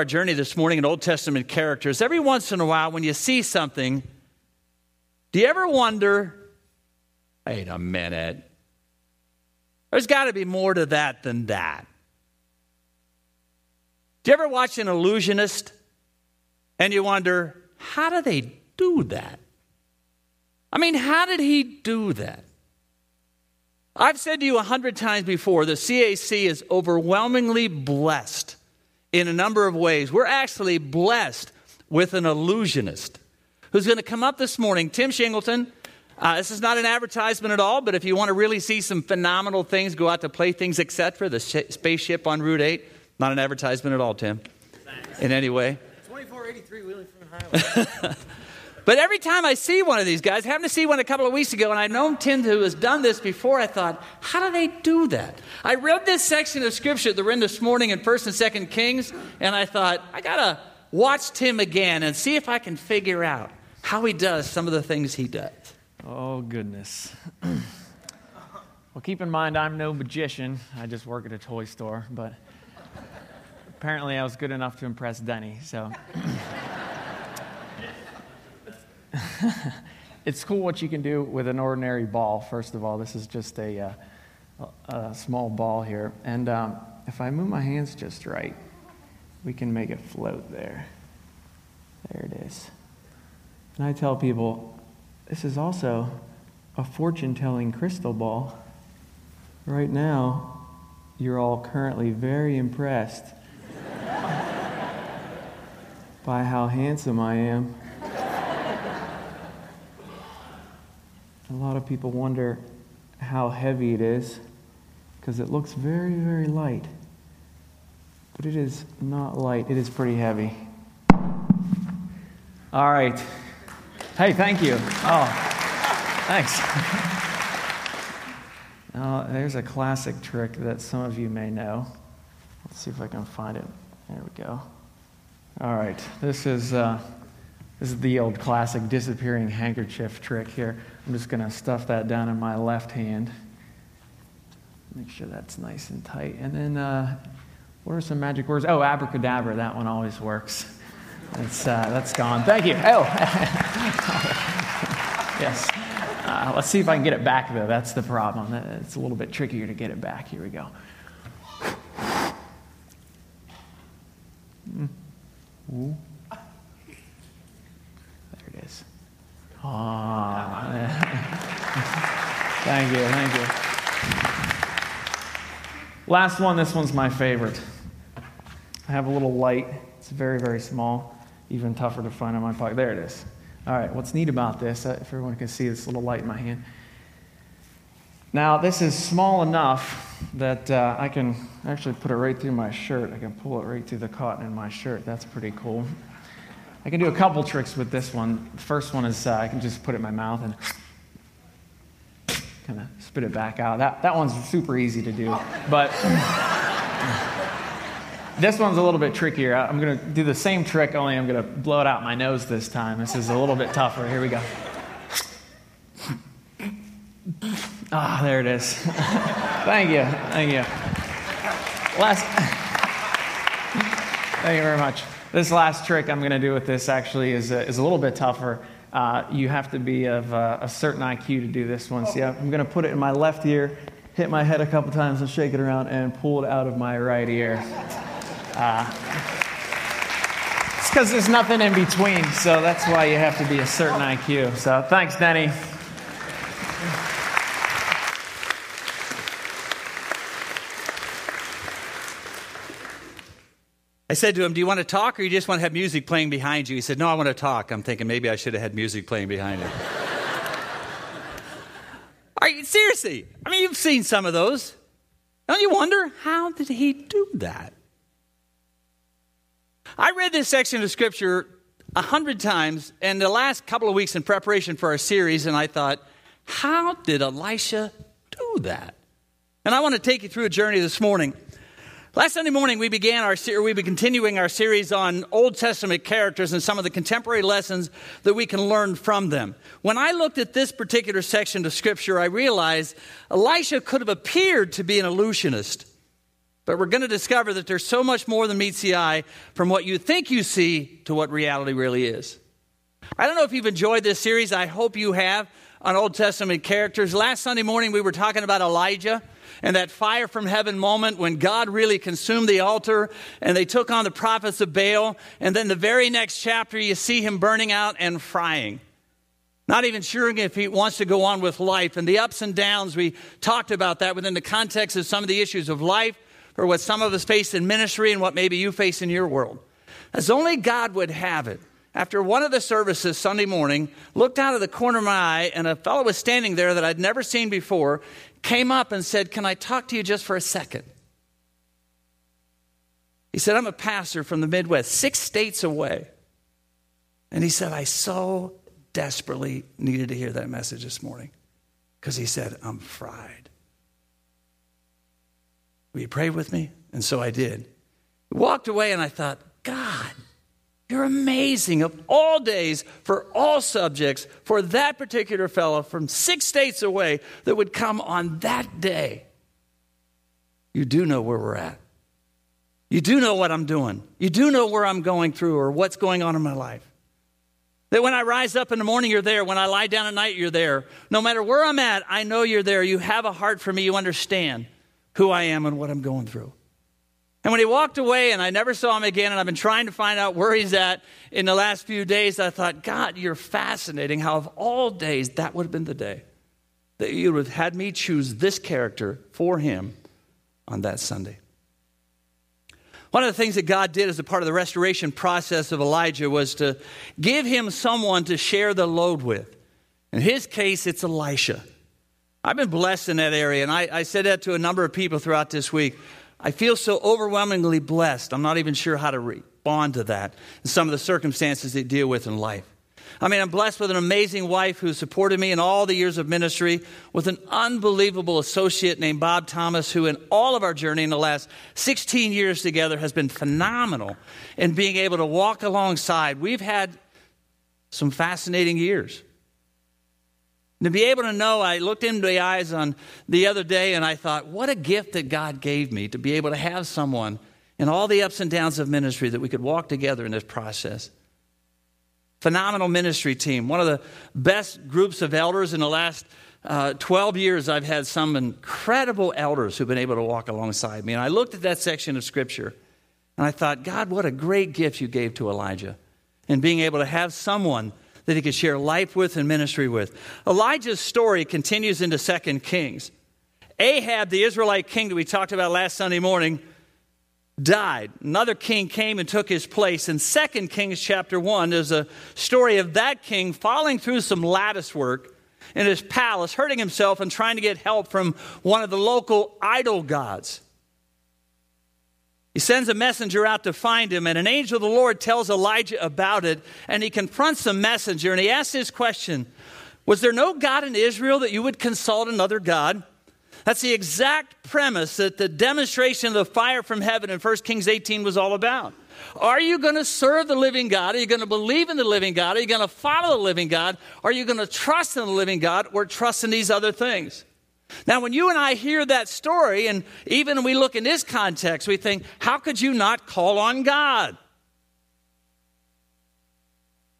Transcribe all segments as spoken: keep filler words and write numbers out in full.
Our journey this morning in Old Testament characters. Every once in a while, when you see something, do you ever wonder, wait a minute, there's got to be more to that than that? Do you ever watch an illusionist and you wonder, how do they do that? I mean, how did he do that? I've said to you a hundred times before, the C A C is overwhelmingly blessed in a number of ways. We're actually blessed with an illusionist who's going to come up this morning. Tim Shingleton, uh, this is not an advertisement at all, but if you want to really see some phenomenal things, go out to Play Things, et cetera, the sh- spaceship on Route eight. Not an advertisement at all, Tim, thanks. In any way. twenty-four eighty-three Wheeling from Highway. But every time I see one of these guys, happened to see one a couple of weeks ago, and I know Tim who has done this before, I thought, how do they do that? I read this section of Scripture that we're in this morning in First and Second Kings, and I thought, I got to watch Tim again and see if I can figure out how he does some of the things he does. Oh, goodness. Well, keep in mind, I'm no magician. I just work at a toy store, but apparently I was good enough to impress Denny, so... It's cool what you can do with an ordinary ball. First of all, this is just a, uh, a small ball here. And um, if I move my hands just right, we can make it float there. There it is. And I tell people, this is also a fortune-telling crystal ball. Right now, you're all currently very impressed by how handsome I am. A lot of people wonder how heavy it is because it looks very, very light. But it is not light. It is pretty heavy. All right. Hey, thank you. Oh, thanks. Now, there's a classic trick that some of you may know. Let's see if I can find it. There we go. All right. This is... Uh, This is the old classic disappearing handkerchief trick here. I'm just going to stuff that down in my left hand. Make sure that's nice and tight. And then, uh, what are some magic words? Oh, abracadabra. That one always works. It's, uh, that's gone. Thank you. Oh. Yes. Uh, let's see if I can get it back, though. That's the problem. It's a little bit trickier to get it back. Here we go. Mm. Ooh. Ah, oh, thank you, thank you. Last one, this one's my favorite. I have a little light. It's very, very small, even tougher to find in my pocket. There it is. All right, what's neat about this, if everyone can see this little light in my hand. Now, this is small enough that uh, I can actually put it right through my shirt. I can pull it right through the cotton in my shirt. That's pretty cool. I can do a couple tricks with this one. The first one is uh, I can just put it in my mouth and kind of spit it back out. That that one's super easy to do, but this one's a little bit trickier. I'm going to do the same trick, only I'm going to blow it out my nose this time. This is a little bit tougher. Here we go. Ah, there it is. Thank you. Thank you. Last. Thank you very much. This last trick I'm going to do with this actually is a, is a little bit tougher. Uh, you have to be of uh, a certain I Q to do this one. So yeah, I'm going to put it in my left ear, hit my head a couple times and shake it around and pull it out of my right ear. Uh, it's because there's nothing in between, so that's why you have to be a certain I Q. So thanks, Denny. I said to him, do you want to talk or you just want to have music playing behind you? He said, no, I want to talk. I'm thinking maybe I should have had music playing behind him. Are you, seriously, I mean, you've seen some of those. Don't you wonder, how did he do that? I read this section of Scripture a hundred times in the last couple of weeks in preparation for our series, and I thought, how did Elisha do that? And I want to take you through a journey this morning. Last Sunday morning, we began our series, we've been continuing our series on Old Testament characters and some of the contemporary lessons that we can learn from them. When I looked at this particular section of Scripture, I realized Elisha could have appeared to be an illusionist. But we're going to discover that there's so much more than meets the eye, from what you think you see to what reality really is. I don't know if you've enjoyed this series. I hope you have, on Old Testament characters. Last Sunday morning, we were talking about Elijah and that fire from heaven moment when God really consumed the altar and they took on the prophets of Baal. And then the very next chapter, you see him burning out and frying. Not even sure if he wants to go on with life. And the ups and downs, we talked about that within the context of some of the issues of life, or what some of us face in ministry and what maybe you face in your world. As only God would have it, after one of the services Sunday morning, looked out of the corner of my eye, and a fellow was standing there that I'd never seen before, came up and said, "Can I talk to you just for a second?" He said, "I'm a pastor from the Midwest, six states away." And he said, "I so desperately needed to hear that message this morning," because he said, "I'm fried. Will you pray with me?" And so I did. I walked away and I thought, God, you're amazing. Of all days, for all subjects, for that particular fellow from six states away that would come on that day. You do know where we're at. You do know what I'm doing. You do know where I'm going through or what's going on in my life. That when I rise up in the morning, you're there. When I lie down at night, you're there. No matter where I'm at, I know you're there. You have a heart for me. You understand who I am and what I'm going through. And when he walked away and I never saw him again, and I've been trying to find out where he's at in the last few days, I thought, God, you're fascinating how of all days that would have been the day that you would have had me choose this character for him on that Sunday. One of the things that God did as a part of the restoration process of Elijah was to give him someone to share the load with. In his case, it's Elisha. I've been blessed in that area, and I, I said that to a number of people throughout this week. I feel so overwhelmingly blessed. I'm not even sure how to respond to that and some of the circumstances they deal with in life. I mean, I'm blessed with an amazing wife who supported me in all the years of ministry, with an unbelievable associate named Bob Thomas, who in all of our journey in the last sixteen years together has been phenomenal in being able to walk alongside. We've had some fascinating years. To be able to know, I looked into the eyes on the other day and I thought, what a gift that God gave me to be able to have someone in all the ups and downs of ministry that we could walk together in this process. Phenomenal ministry team. One of the best groups of elders in the last uh, twelve years. I've had some incredible elders who've been able to walk alongside me. And I looked at that section of Scripture and I thought, God, what a great gift you gave to Elijah in being able to have someone that he could share life with and ministry with. Elijah's story continues into Second Kings. Ahab, the Israelite king that we talked about last Sunday morning, died. Another king came and took his place. In Second Kings chapter one, there's a story of that king falling through some lattice work in his palace, hurting himself and trying to get help from one of the local idol gods. He sends a messenger out to find him, and an angel of the Lord tells Elijah about it, and he confronts the messenger, and he asks his question, "Was there no God in Israel that you would consult another God?" That's the exact premise that the demonstration of the fire from heaven in First Kings eighteen was all about. Are you going to serve the living God? Are you going to believe in the living God? Are you going to follow the living God? Are you going to trust in the living God or trust in these other things? Now, when you and I hear that story, and even when we look in this context, we think, how could you not call on God?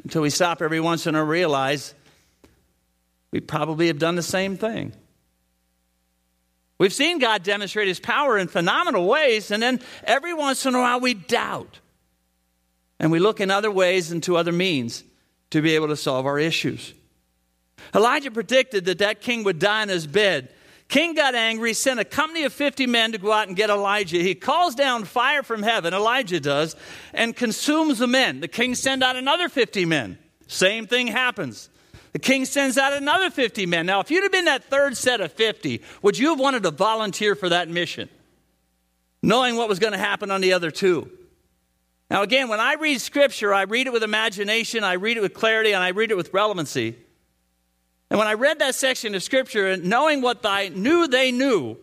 Until we stop every once in a while and realize we probably have done the same thing. We've seen God demonstrate his power in phenomenal ways, and then every once in a while we doubt. And we look in other ways and to other means to be able to solve our issues. Elijah predicted that that king would die in his bed. King got angry, sent a company of fifty men to go out and get Elijah. He calls down fire from heaven, Elijah does, and consumes the men. The king sends out another fifty men. Same thing happens. The king sends out another fifty men. Now, if you'd have been that third set of fifty, would you have wanted to volunteer for that mission, knowing what was going to happen on the other two? Now, again, when I read Scripture, I read it with imagination, I read it with clarity, and I read it with relevancy. And when I read that section of Scripture, and knowing what I knew they knew,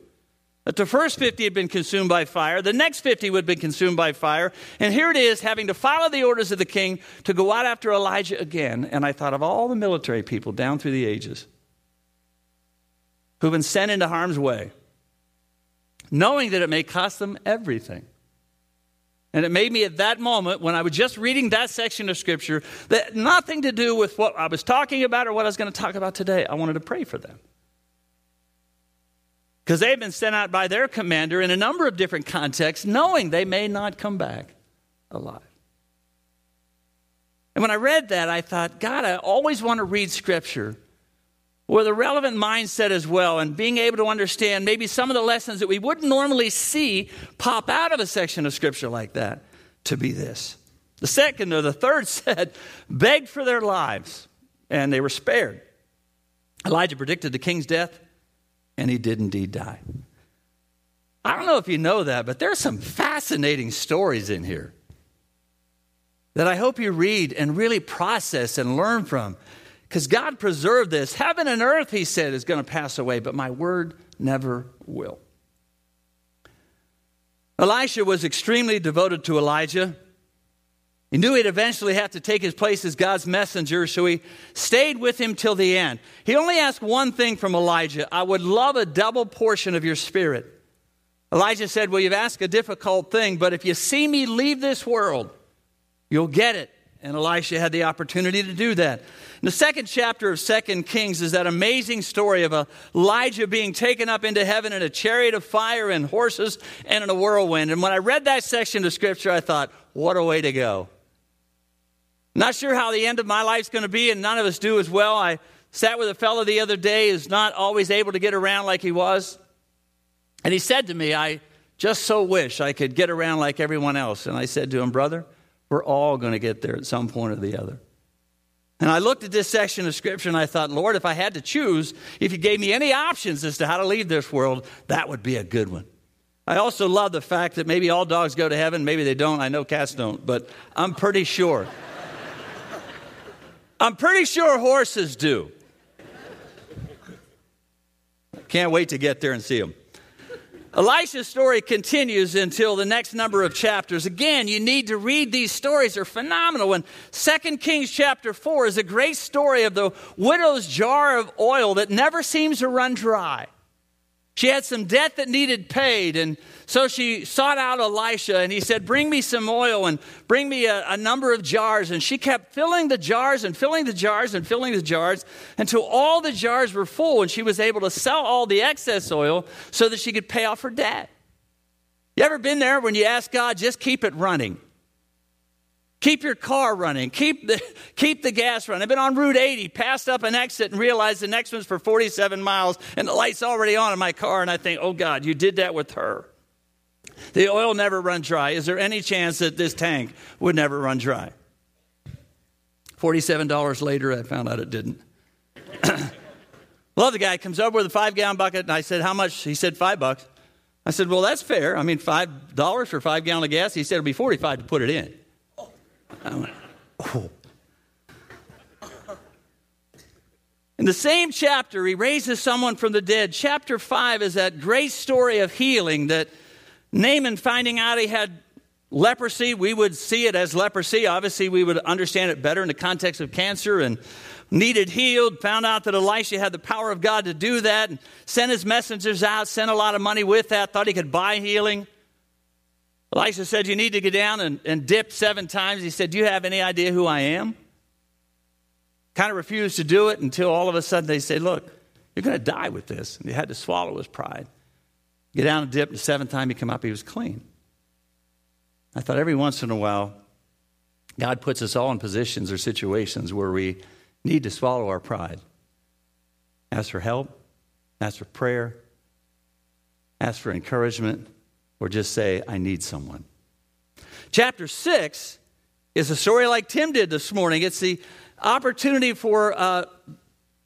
that the first fifty had been consumed by fire, the next fifty would have been consumed by fire, and here it is, having to follow the orders of the king to go out after Elijah again. And I thought of all the military people down through the ages who've been sent into harm's way knowing that it may cost them everything. And it made me at that moment, when I was just reading that section of Scripture, that nothing to do with what I was talking about or what I was going to talk about today. I wanted to pray for them. Because they've been sent out by their commander in a number of different contexts, knowing they may not come back alive. And when I read that, I thought, God, I always want to read Scripture with a relevant mindset as well, and being able to understand maybe some of the lessons that we wouldn't normally see pop out of a section of Scripture like that to be this. The second or the third said, begged for their lives, and they were spared. Elijah predicted the king's death, and he did indeed die. I don't know if you know that, but there's some fascinating stories in here that I hope you read and really process and learn from. Because God preserved this. Heaven and earth, he said, is going to pass away, but my word never will. Elisha was extremely devoted to Elijah. He knew he'd eventually have to take his place as God's messenger, so he stayed with him till the end. He only asked one thing from Elijah. I would love a double portion of your spirit. Elijah said, well, you've asked a difficult thing, but if you see me leave this world, you'll get it. And Elisha had the opportunity to do that. In the second chapter of Second Kings is that amazing story of Elijah being taken up into heaven in a chariot of fire and horses and in a whirlwind. And when I read that section of Scripture, I thought, what a way to go. Not sure how the end of my life's going to be, and none of us do as well. I sat with a fellow the other day who's not always able to get around like he was. And he said to me, I just so wish I could get around like everyone else. And I said to him, brother, we're all going to get there at some point or the other. And I looked at this section of Scripture and I thought, Lord, if I had to choose, if you gave me any options as to how to leave this world, that would be a good one. I also love the fact that maybe all dogs go to heaven. Maybe they don't. I know cats don't, but I'm pretty sure. I'm pretty sure horses do. Can't wait to get there and see them. Elisha's story continues until the next number of chapters. Again, you need to read these stories. They're phenomenal. And Second Kings chapter four is a great story of the widow's jar of oil that never seems to run dry. She had some debt that needed paid, and so she sought out Elisha, and he said, bring me some oil and bring me a, a number of jars. And she kept filling the jars and filling the jars and filling the jars until all the jars were full, and she was able to sell all the excess oil so that she could pay off her debt. You ever been there when you ask God, just keep it running? Keep your car running. Keep the, keep the gas running. I've been on Route eighty, passed up an exit and realized the next one's for forty-seven miles and the light's already on in my car. And I think, oh God, you did that with her. The oil never run dry. Is there any chance that this tank would never run dry? forty-seven dollars later, I found out it didn't. Love the guy comes over with a five gallon bucket. And I said, how much? He said, five bucks. I said, well, that's fair. I mean, five dollars for five gallon of gas. He said, it'll be forty-five to put it in. I went, oh. In the same chapter, he raises someone from the dead. Chapter five is that great story of healing that Naaman, finding out he had leprosy, we would see it as leprosy. Obviously, we would understand it better in the context of cancer, and needed healed, found out that Elisha had the power of God to do that, and sent his messengers out, sent a lot of money with that, thought he could buy healing. Elisha said, you need to go down and, and dip seven times. He said, do you have any idea who I am? Kind of refused to do it until all of a sudden they said, look, you're going to die with this. And he had to swallow his pride. Get down and dip. The seventh time he came up, he was clean. I thought every once in a while, God puts us all in positions or situations where we need to swallow our pride. Ask for help. Ask for prayer. Ask for encouragement. Or just say, I need someone. Chapter six is a story like Tim did this morning. It's the opportunity for uh,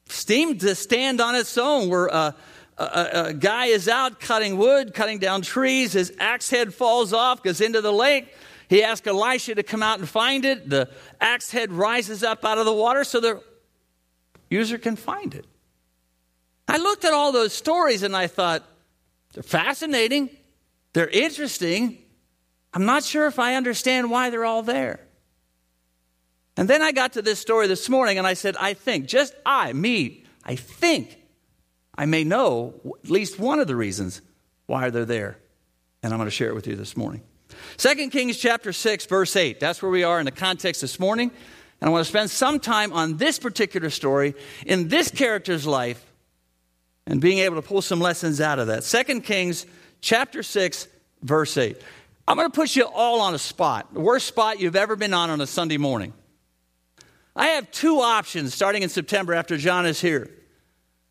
steam to stand on its own, where uh, a, a guy is out cutting wood, cutting down trees. His axe head falls off, goes into the lake. He asks Elisha to come out and find it. The axe head rises up out of the water so the user can find it. I looked at all those stories and I thought, they're fascinating. They're interesting. I'm not sure if I understand why they're all there. And then I got to this story this morning and I said, I think, just I, me, I think I may know at least one of the reasons why they're there. And I'm going to share it with you this morning. Second Kings chapter six, verse eight. That's where we are in the context this morning. And I want to spend some time on this particular story, in this character's life, and being able to pull some lessons out of that. Second Kings chapter six, verse eight. I'm going to put you all on a spot, the worst spot you've ever been on on a Sunday morning. I have two options starting in September after John is here.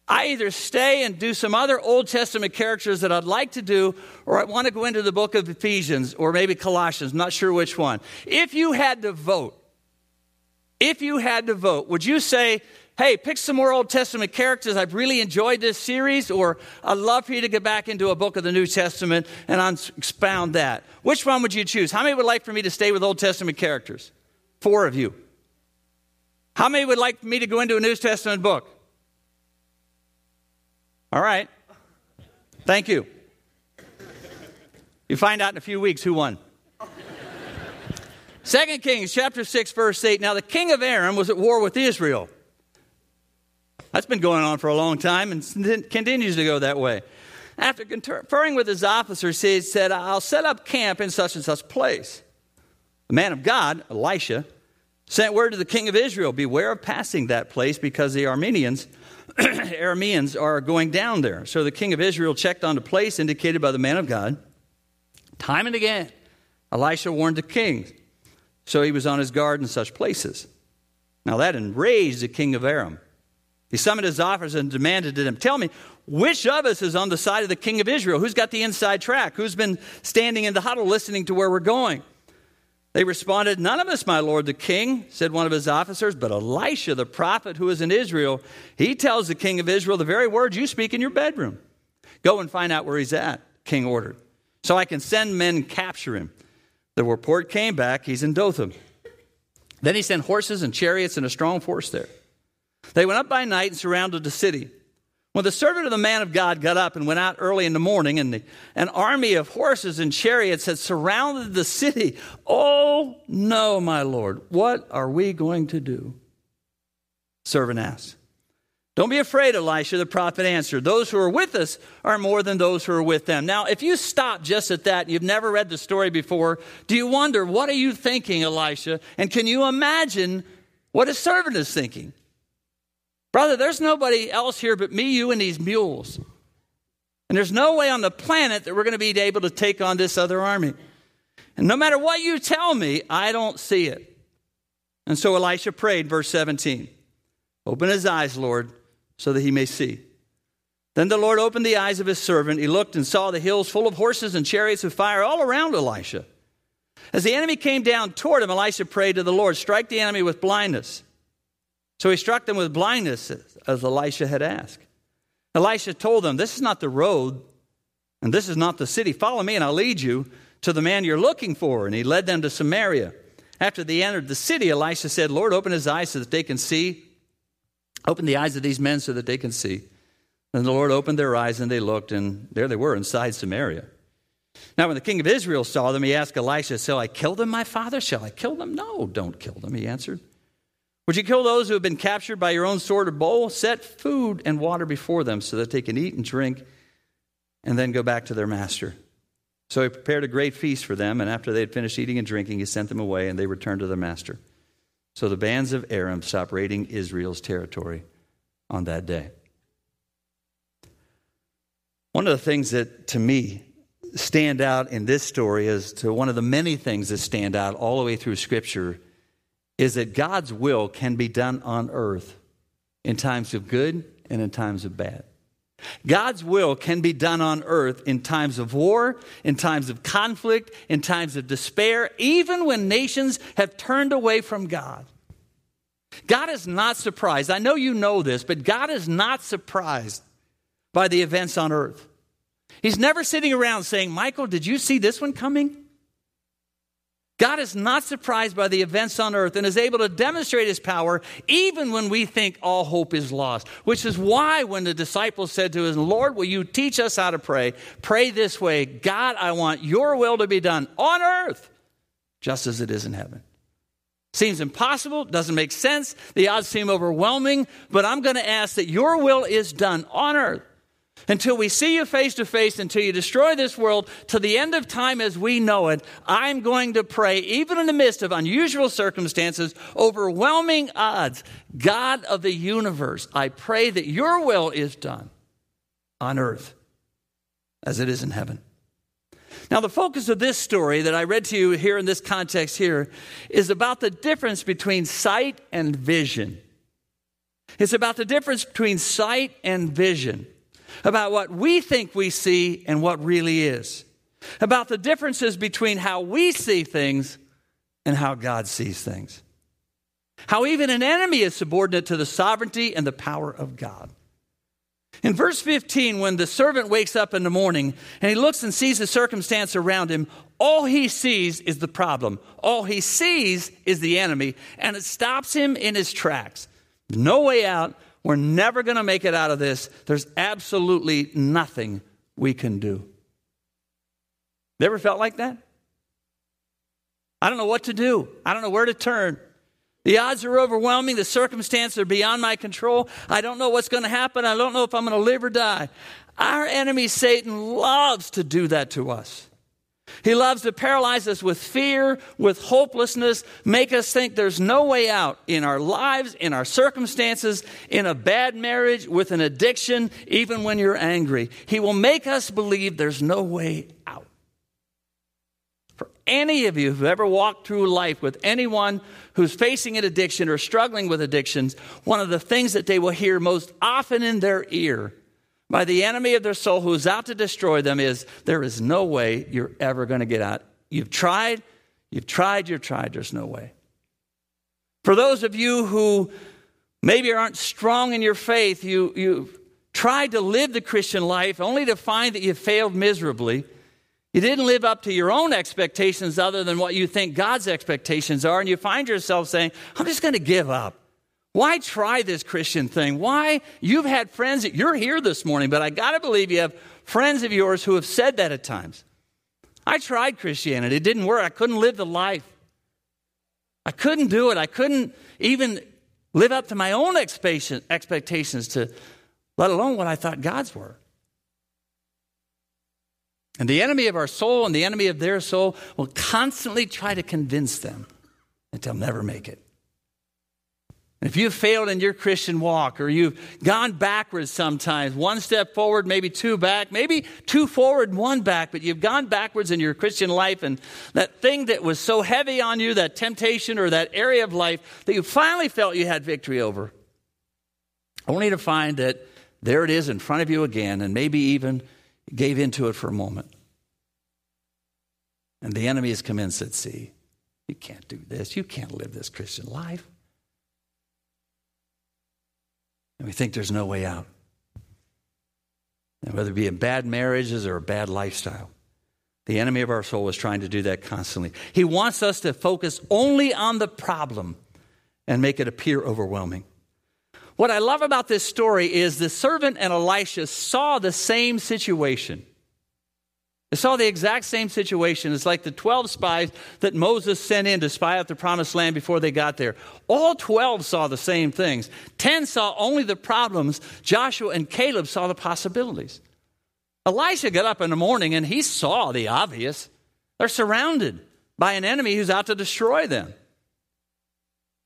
I either stay and do some other Old Testament characters that I'd like to do, or I want to go into the book of Ephesians or maybe Colossians, not sure which one. If you had to vote, if you had to vote, would you say, hey, pick some more Old Testament characters, I've really enjoyed this series, or I'd love for you to get back into a book of the New Testament and I'll expound that? Which one would you choose? How many would like for me to stay with Old Testament characters? Four of you. How many would like for me to go into a New Testament book? All right. Thank you. You find out in a few weeks who won. Second Kings chapter six, verse eight. Now the king of Aram was at war with Israel. That's been going on for a long time and continues to go that way. After conferring with his officers, he said, I'll set up camp in such and such place. The man of God, Elisha, sent word to the king of Israel, beware of passing that place because the Arameans, Arameans are going down there. So the king of Israel checked on the place indicated by the man of God. Time and again, Elisha warned the king. So he was on his guard in such places. Now that enraged the king of Aram. He summoned his officers and demanded to them, tell me, which of us is on the side of the king of Israel? Who's got the inside track? Who's been standing in the huddle listening to where we're going? They responded, none of us, my lord the king, said one of his officers, but Elisha, the prophet who is in Israel, he tells the king of Israel the very words you speak in your bedroom. Go and find out where he's at, king ordered, so I can send men and capture him. The report came back, he's in Dothan. Then he sent horses and chariots and a strong force there. They went up by night and surrounded the city. When the servant of the man of God got up and went out early in the morning, and the, an army of horses and chariots had surrounded the city. Oh, no, my lord, what are we going to do? Servant asked. Don't be afraid, Elisha, the prophet answered. Those who are with us are more than those who are with them. Now, if you stop just at that and you've never read the story before, do you wonder, what are you thinking, Elisha? And can you imagine what a servant is thinking? Brother, there's nobody else here but me, you, and these mules. And there's no way on the planet that we're going to be able to take on this other army. And no matter what you tell me, I don't see it. And so Elisha prayed, verse seventeen, open his eyes, Lord, so that he may see. Then the Lord opened the eyes of his servant. He looked and saw the hills full of horses and chariots of fire all around Elisha. As the enemy came down toward him, Elisha prayed to the Lord, strike the enemy with blindness. So he struck them with blindness, as Elisha had asked. Elisha told them, this is not the road, and this is not the city. Follow me, and I'll lead you to the man you're looking for. And he led them to Samaria. After they entered the city, Elisha said, Lord, open his eyes so that they can see. Open the eyes of these men so that they can see. And the Lord opened their eyes, and they looked, and there they were inside Samaria. Now, when the king of Israel saw them, he asked Elisha, shall I kill them, my father? Shall I kill them? No, don't kill them, he answered. Would you kill those who have been captured by your own sword or bow? Set food and water before them so that they can eat and drink and then go back to their master. So he prepared a great feast for them, and after they had finished eating and drinking, he sent them away, and they returned to their master. So the bands of Aram stopped raiding Israel's territory on that day. One of the things that, to me, stand out in this story is to one of the many things that stand out all the way through Scripture is that God's will can be done on earth in times of good and in times of bad. God's will can be done on earth in times of war, in times of conflict, in times of despair, even when nations have turned away from God. God is not surprised. I know you know this, but God is not surprised by the events on earth. He's never sitting around saying, Michael, did you see this one coming? God is not surprised by the events on earth and is able to demonstrate his power even when we think all hope is lost, which is why when the disciples said to him, Lord, will you teach us how to pray? Pray this way, God, I want your will to be done on earth just as it is in heaven. Seems impossible, doesn't make sense, the odds seem overwhelming, but I'm going to ask that your will is done on earth. Until we see you face to face, until you destroy this world, to the end of time as we know it, I'm going to pray, even in the midst of unusual circumstances, overwhelming odds, God of the universe, I pray that your will is done on earth as it is in heaven. Now, the focus of this story that I read to you here in this context here is about the difference between sight and vision. It's about the difference between sight and vision. About what we think we see and what really is. About the differences between how we see things and how God sees things. How even an enemy is subordinate to the sovereignty and the power of God. In verse fifteen, when the servant wakes up in the morning and he looks and sees the circumstance around him, all he sees is the problem. All he sees is the enemy, and it stops him in his tracks. No way out. We're never going to make it out of this. There's absolutely nothing we can do. You ever felt like that? I don't know what to do. I don't know where to turn. The odds are overwhelming. The circumstances are beyond my control. I don't know what's going to happen. I don't know if I'm going to live or die. Our enemy, Satan, loves to do that to us. He loves to paralyze us with fear, with hopelessness, make us think there's no way out in our lives, in our circumstances, in a bad marriage, with an addiction, even when you're angry. He will make us believe there's no way out. For any of you who've ever walked through life with anyone who's facing an addiction or struggling with addictions, one of the things that they will hear most often in their ear by the enemy of their soul who is out to destroy them is, there is no way you're ever going to get out. You've tried, you've tried, you've tried, there's no way. For those of you who maybe aren't strong in your faith, you, you've tried to live the Christian life only to find that you failed miserably. You didn't live up to your own expectations other than what you think God's expectations are, and you find yourself saying, I'm just going to give up. Why try this Christian thing? Why? You've had friends that you're here this morning, but I got to believe you have friends of yours who have said that at times. I tried Christianity. It didn't work. I couldn't live the life. I couldn't do it. I couldn't even live up to my own expectations, to, let alone what I thought God's were. And the enemy of our soul and the enemy of their soul will constantly try to convince them that they'll never make it. If you've failed in your Christian walk, or you've gone backwards sometimes, one step forward, maybe two back, maybe two forward, one back, but you've gone backwards in your Christian life, and that thing that was so heavy on you, that temptation or that area of life that you finally felt you had victory over, only to find that there it is in front of you again, and maybe even gave into it for a moment. And the enemy has come in and said, see, you can't do this. You can't live this Christian life. And we think there's no way out. And whether it be in bad marriages or a bad lifestyle, the enemy of our soul is trying to do that constantly. He wants us to focus only on the problem and make it appear overwhelming. What I love about this story is the servant and Elisha saw the same situation. They saw the exact same situation. It's like the twelve spies that Moses sent in to spy out the promised land before they got there. All twelve saw the same things. ten saw only the problems. Joshua and Caleb saw the possibilities. Elisha got up in the morning and he saw the obvious. They're surrounded by an enemy who's out to destroy them.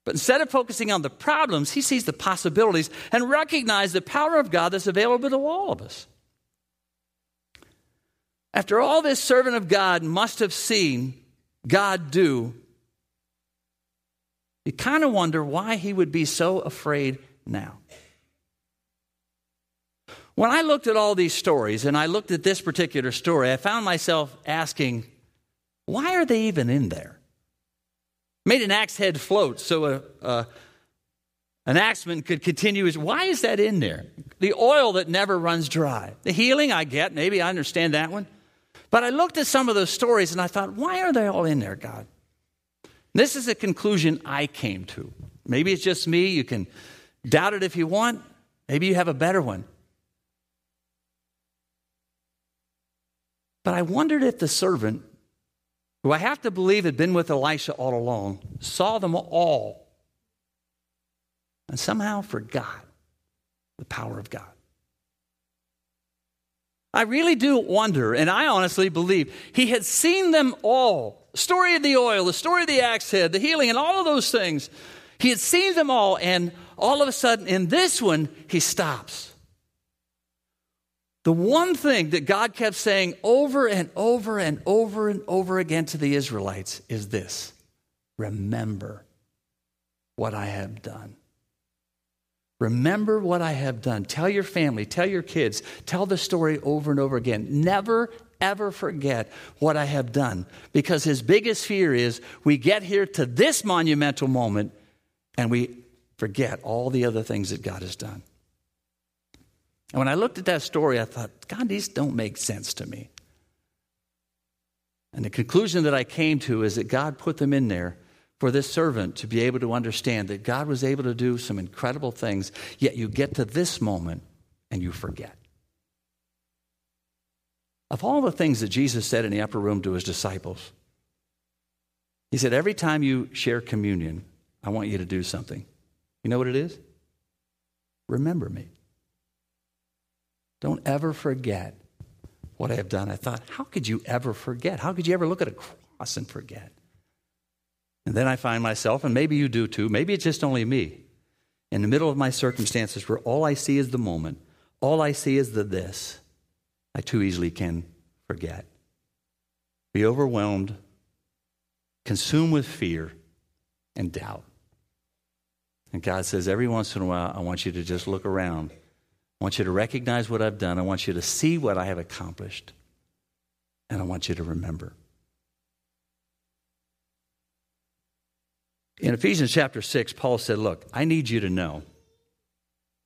But instead of focusing on the problems, he sees the possibilities and recognizes the power of God that's available to all of us. After all, this servant of God must have seen God do. You kind of wonder why he would be so afraid now. When I looked at all these stories, and I looked at this particular story, I found myself asking, why are they even in there? Made an axe head float so a, a, an axeman could continue his. Why is that in there? The oil that never runs dry. The healing I get, maybe I understand that one. But I looked at some of those stories and I thought, why are they all in there, God? This is a conclusion I came to. Maybe it's just me. You can doubt it if you want. Maybe you have a better one. But I wondered if the servant, who I have to believe had been with Elisha all along, saw them all and somehow forgot the power of God. I really do wonder, and I honestly believe he had seen them all. The story of the oil, the story of the axe head, the healing, and all of those things. He had seen them all, and all of a sudden, in this one, he stops. The one thing that God kept saying over and over and over and over again to the Israelites is this: remember what I have done. Remember what I have done. Tell your family, tell your kids, tell the story over and over again. Never, ever forget what I have done. Because his biggest fear is we get here to this monumental moment and we forget all the other things that God has done. And when I looked at that story, I thought, God, these don't make sense to me. And the conclusion that I came to is that God put them in there for this servant to be able to understand that God was able to do some incredible things, yet you get to this moment and you forget. Of all the things that Jesus said in the upper room to his disciples, he said, every time you share communion, I want you to do something. You know what it is? Remember me. Don't ever forget what I have done. I thought, how could you ever forget? How could you ever look at a cross and forget? And then I find myself, and maybe you do too, maybe it's just only me, in the middle of my circumstances where all I see is the moment, all I see is the this, I too easily can forget. Be overwhelmed, consumed with fear and doubt. And God says, every once in a while, I want you to just look around. I want you to recognize what I've done. I want you to see what I have accomplished. And I want you to remember. In Ephesians chapter six, Paul said, look, I need you to know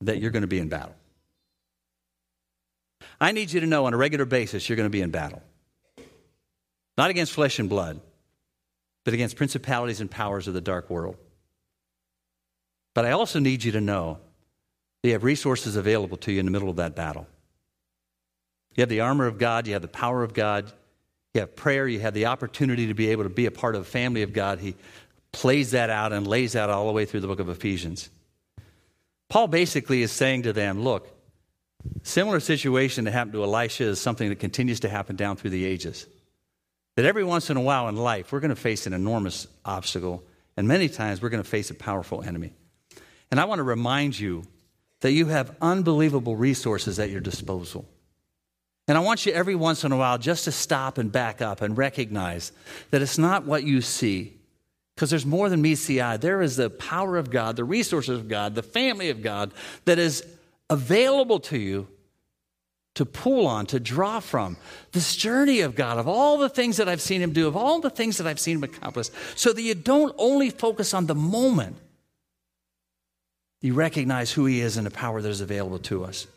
that you're going to be in battle. I need you to know on a regular basis you're going to be in battle. Not against flesh and blood, but against principalities and powers of the dark world. But I also need you to know you have resources available to you in the middle of that battle. You have the armor of God. You have the power of God. You have prayer. You have the opportunity to be able to be a part of the family of God. He plays that out and lays that all the way through the book of Ephesians. Paul basically is saying to them, look, similar situation that happened to Elisha is something that continues to happen down through the ages. That every once in a while in life, we're going to face an enormous obstacle. And many times, we're going to face a powerful enemy. And I want to remind you that you have unbelievable resources at your disposal. And I want you every once in a while just to stop and back up and recognize that it's not what you see, because there's more than meets the eye. There is the power of God, the resources of God, the family of God that is available to you to pull on, to draw from. This journey of God, of all the things that I've seen him do, of all the things that I've seen him accomplish, so that you don't only focus on the moment. You recognize who he is and the power that is available to us.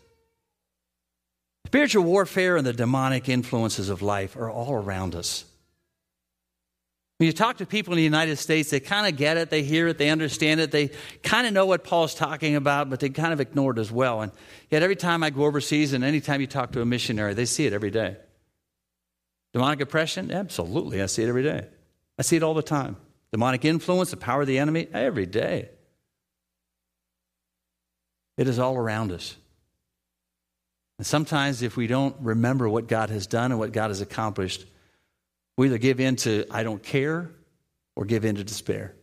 Spiritual warfare and the demonic influences of life are all around us. When you talk to people in the United States, they kind of get it, they hear it, they understand it, they kind of know what Paul's talking about, but they kind of ignore it as well. And yet every time I go overseas and any time you talk to a missionary, they see it every day. Demonic oppression? Absolutely, I see it every day. I see it all the time. Demonic influence, the power of the enemy? Every day. It is all around us. And sometimes if we don't remember what God has done and what God has accomplished, we either give in to I don't care or give in to despair.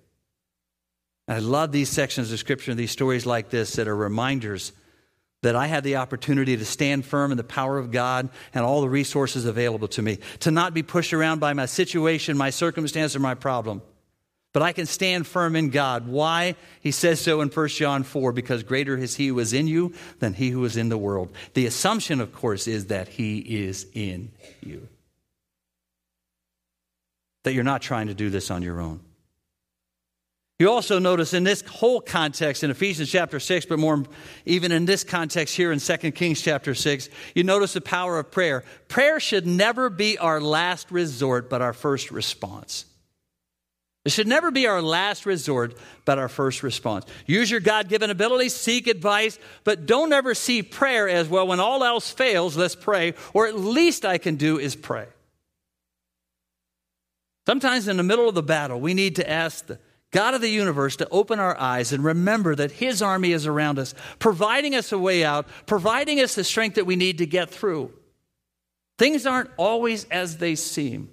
And I love these sections of Scripture and these stories like this that are reminders that I had the opportunity to stand firm in the power of God and all the resources available to me, to not be pushed around by my situation, my circumstance, or my problem. But I can stand firm in God. Why? He says so in First John four, because greater is he who is in you than he who is in the world. The assumption, of course, is that he is in you. That you're not trying to do this on your own. You also notice in this whole context in Ephesians chapter six, but more even in this context here in Second Kings chapter six, you notice the power of prayer. Prayer should never be our last resort, but our first response. It should never be our last resort, but our first response. Use your God-given ability, seek advice, but don't ever see prayer as, well, when all else fails, let's pray, or at least I can do is pray. Sometimes in the middle of the battle, we need to ask the God of the universe to open our eyes and remember that his army is around us, providing us a way out, providing us the strength that we need to get through. Things aren't always as they seem.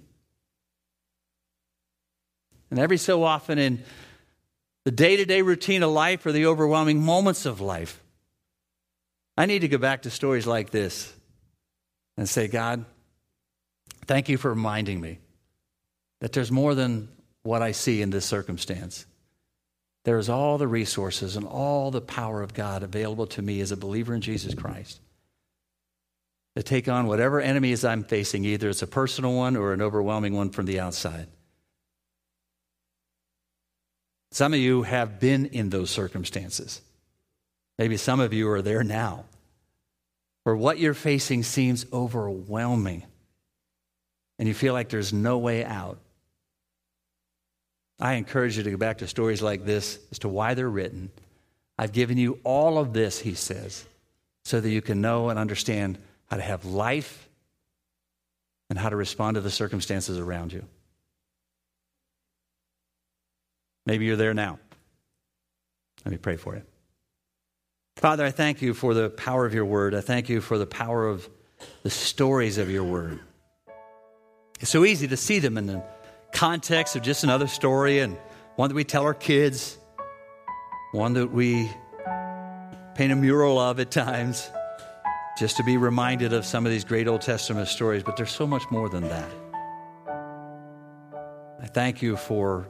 And every so often in the day-to-day routine of life or the overwhelming moments of life, I need to go back to stories like this and say, God, thank you for reminding me that there's more than what I see in this circumstance. There is all the resources and all the power of God available to me as a believer in Jesus Christ to take on whatever enemies I'm facing, either it's a personal one or an overwhelming one from the outside. Some of you have been in those circumstances. Maybe some of you are there now, where what you're facing seems overwhelming and you feel like there's no way out. I encourage you to go back to stories like this as to why they're written. I've given you all of this, he says, so that you can know and understand how to have life and how to respond to the circumstances around you. Maybe you're there now. Let me pray for you. Father, I thank you for the power of your word. I thank you for the power of the stories of your word. It's so easy to see them in the context of just another story, and one that we tell our kids, one that we paint a mural of at times, just to be reminded of some of these great Old Testament stories, but there's so much more than that. I thank you for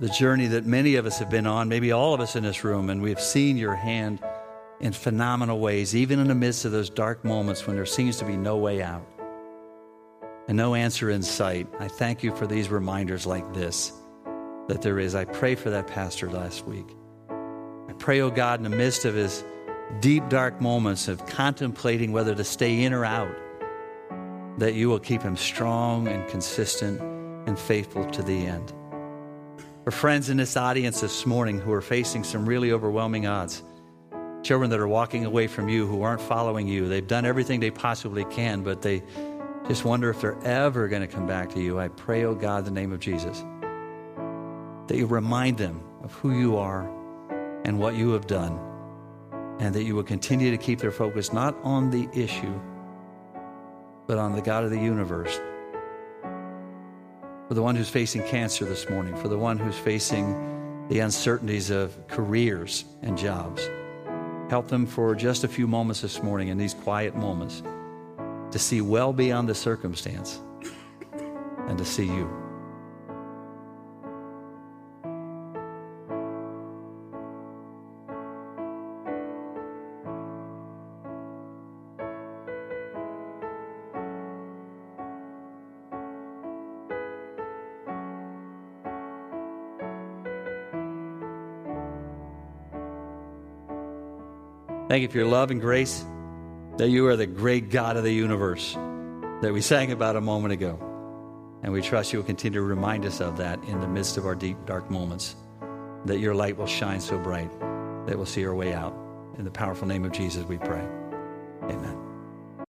the journey that many of us have been on, maybe all of us in this room, and we have seen your hand in phenomenal ways, even in the midst of those dark moments when there seems to be no way out and no answer in sight. I thank you for these reminders like this, that there is. I pray for that pastor last week. I pray, oh God, in the midst of his deep, dark moments of contemplating whether to stay in or out, that you will keep him strong and consistent and faithful to the end. For friends in this audience this morning who are facing some really overwhelming odds, children that are walking away from you, who aren't following you, they've done everything they possibly can, but they just wonder if they're ever going to come back to you. I pray, oh God, in the name of Jesus, that you remind them of who you are and what you have done, and that you will continue to keep their focus not on the issue, but on the God of the universe. For the one who's facing cancer this morning, for the one who's facing the uncertainties of careers and jobs, help them for just a few moments this morning in these quiet moments to see well beyond the circumstance and to see you. Thank you for your love and grace, that you are the great God of the universe that we sang about a moment ago. And we trust you will continue to remind us of that in the midst of our deep, dark moments, that your light will shine so bright that we'll see our way out. In the powerful name of Jesus, we pray. Amen.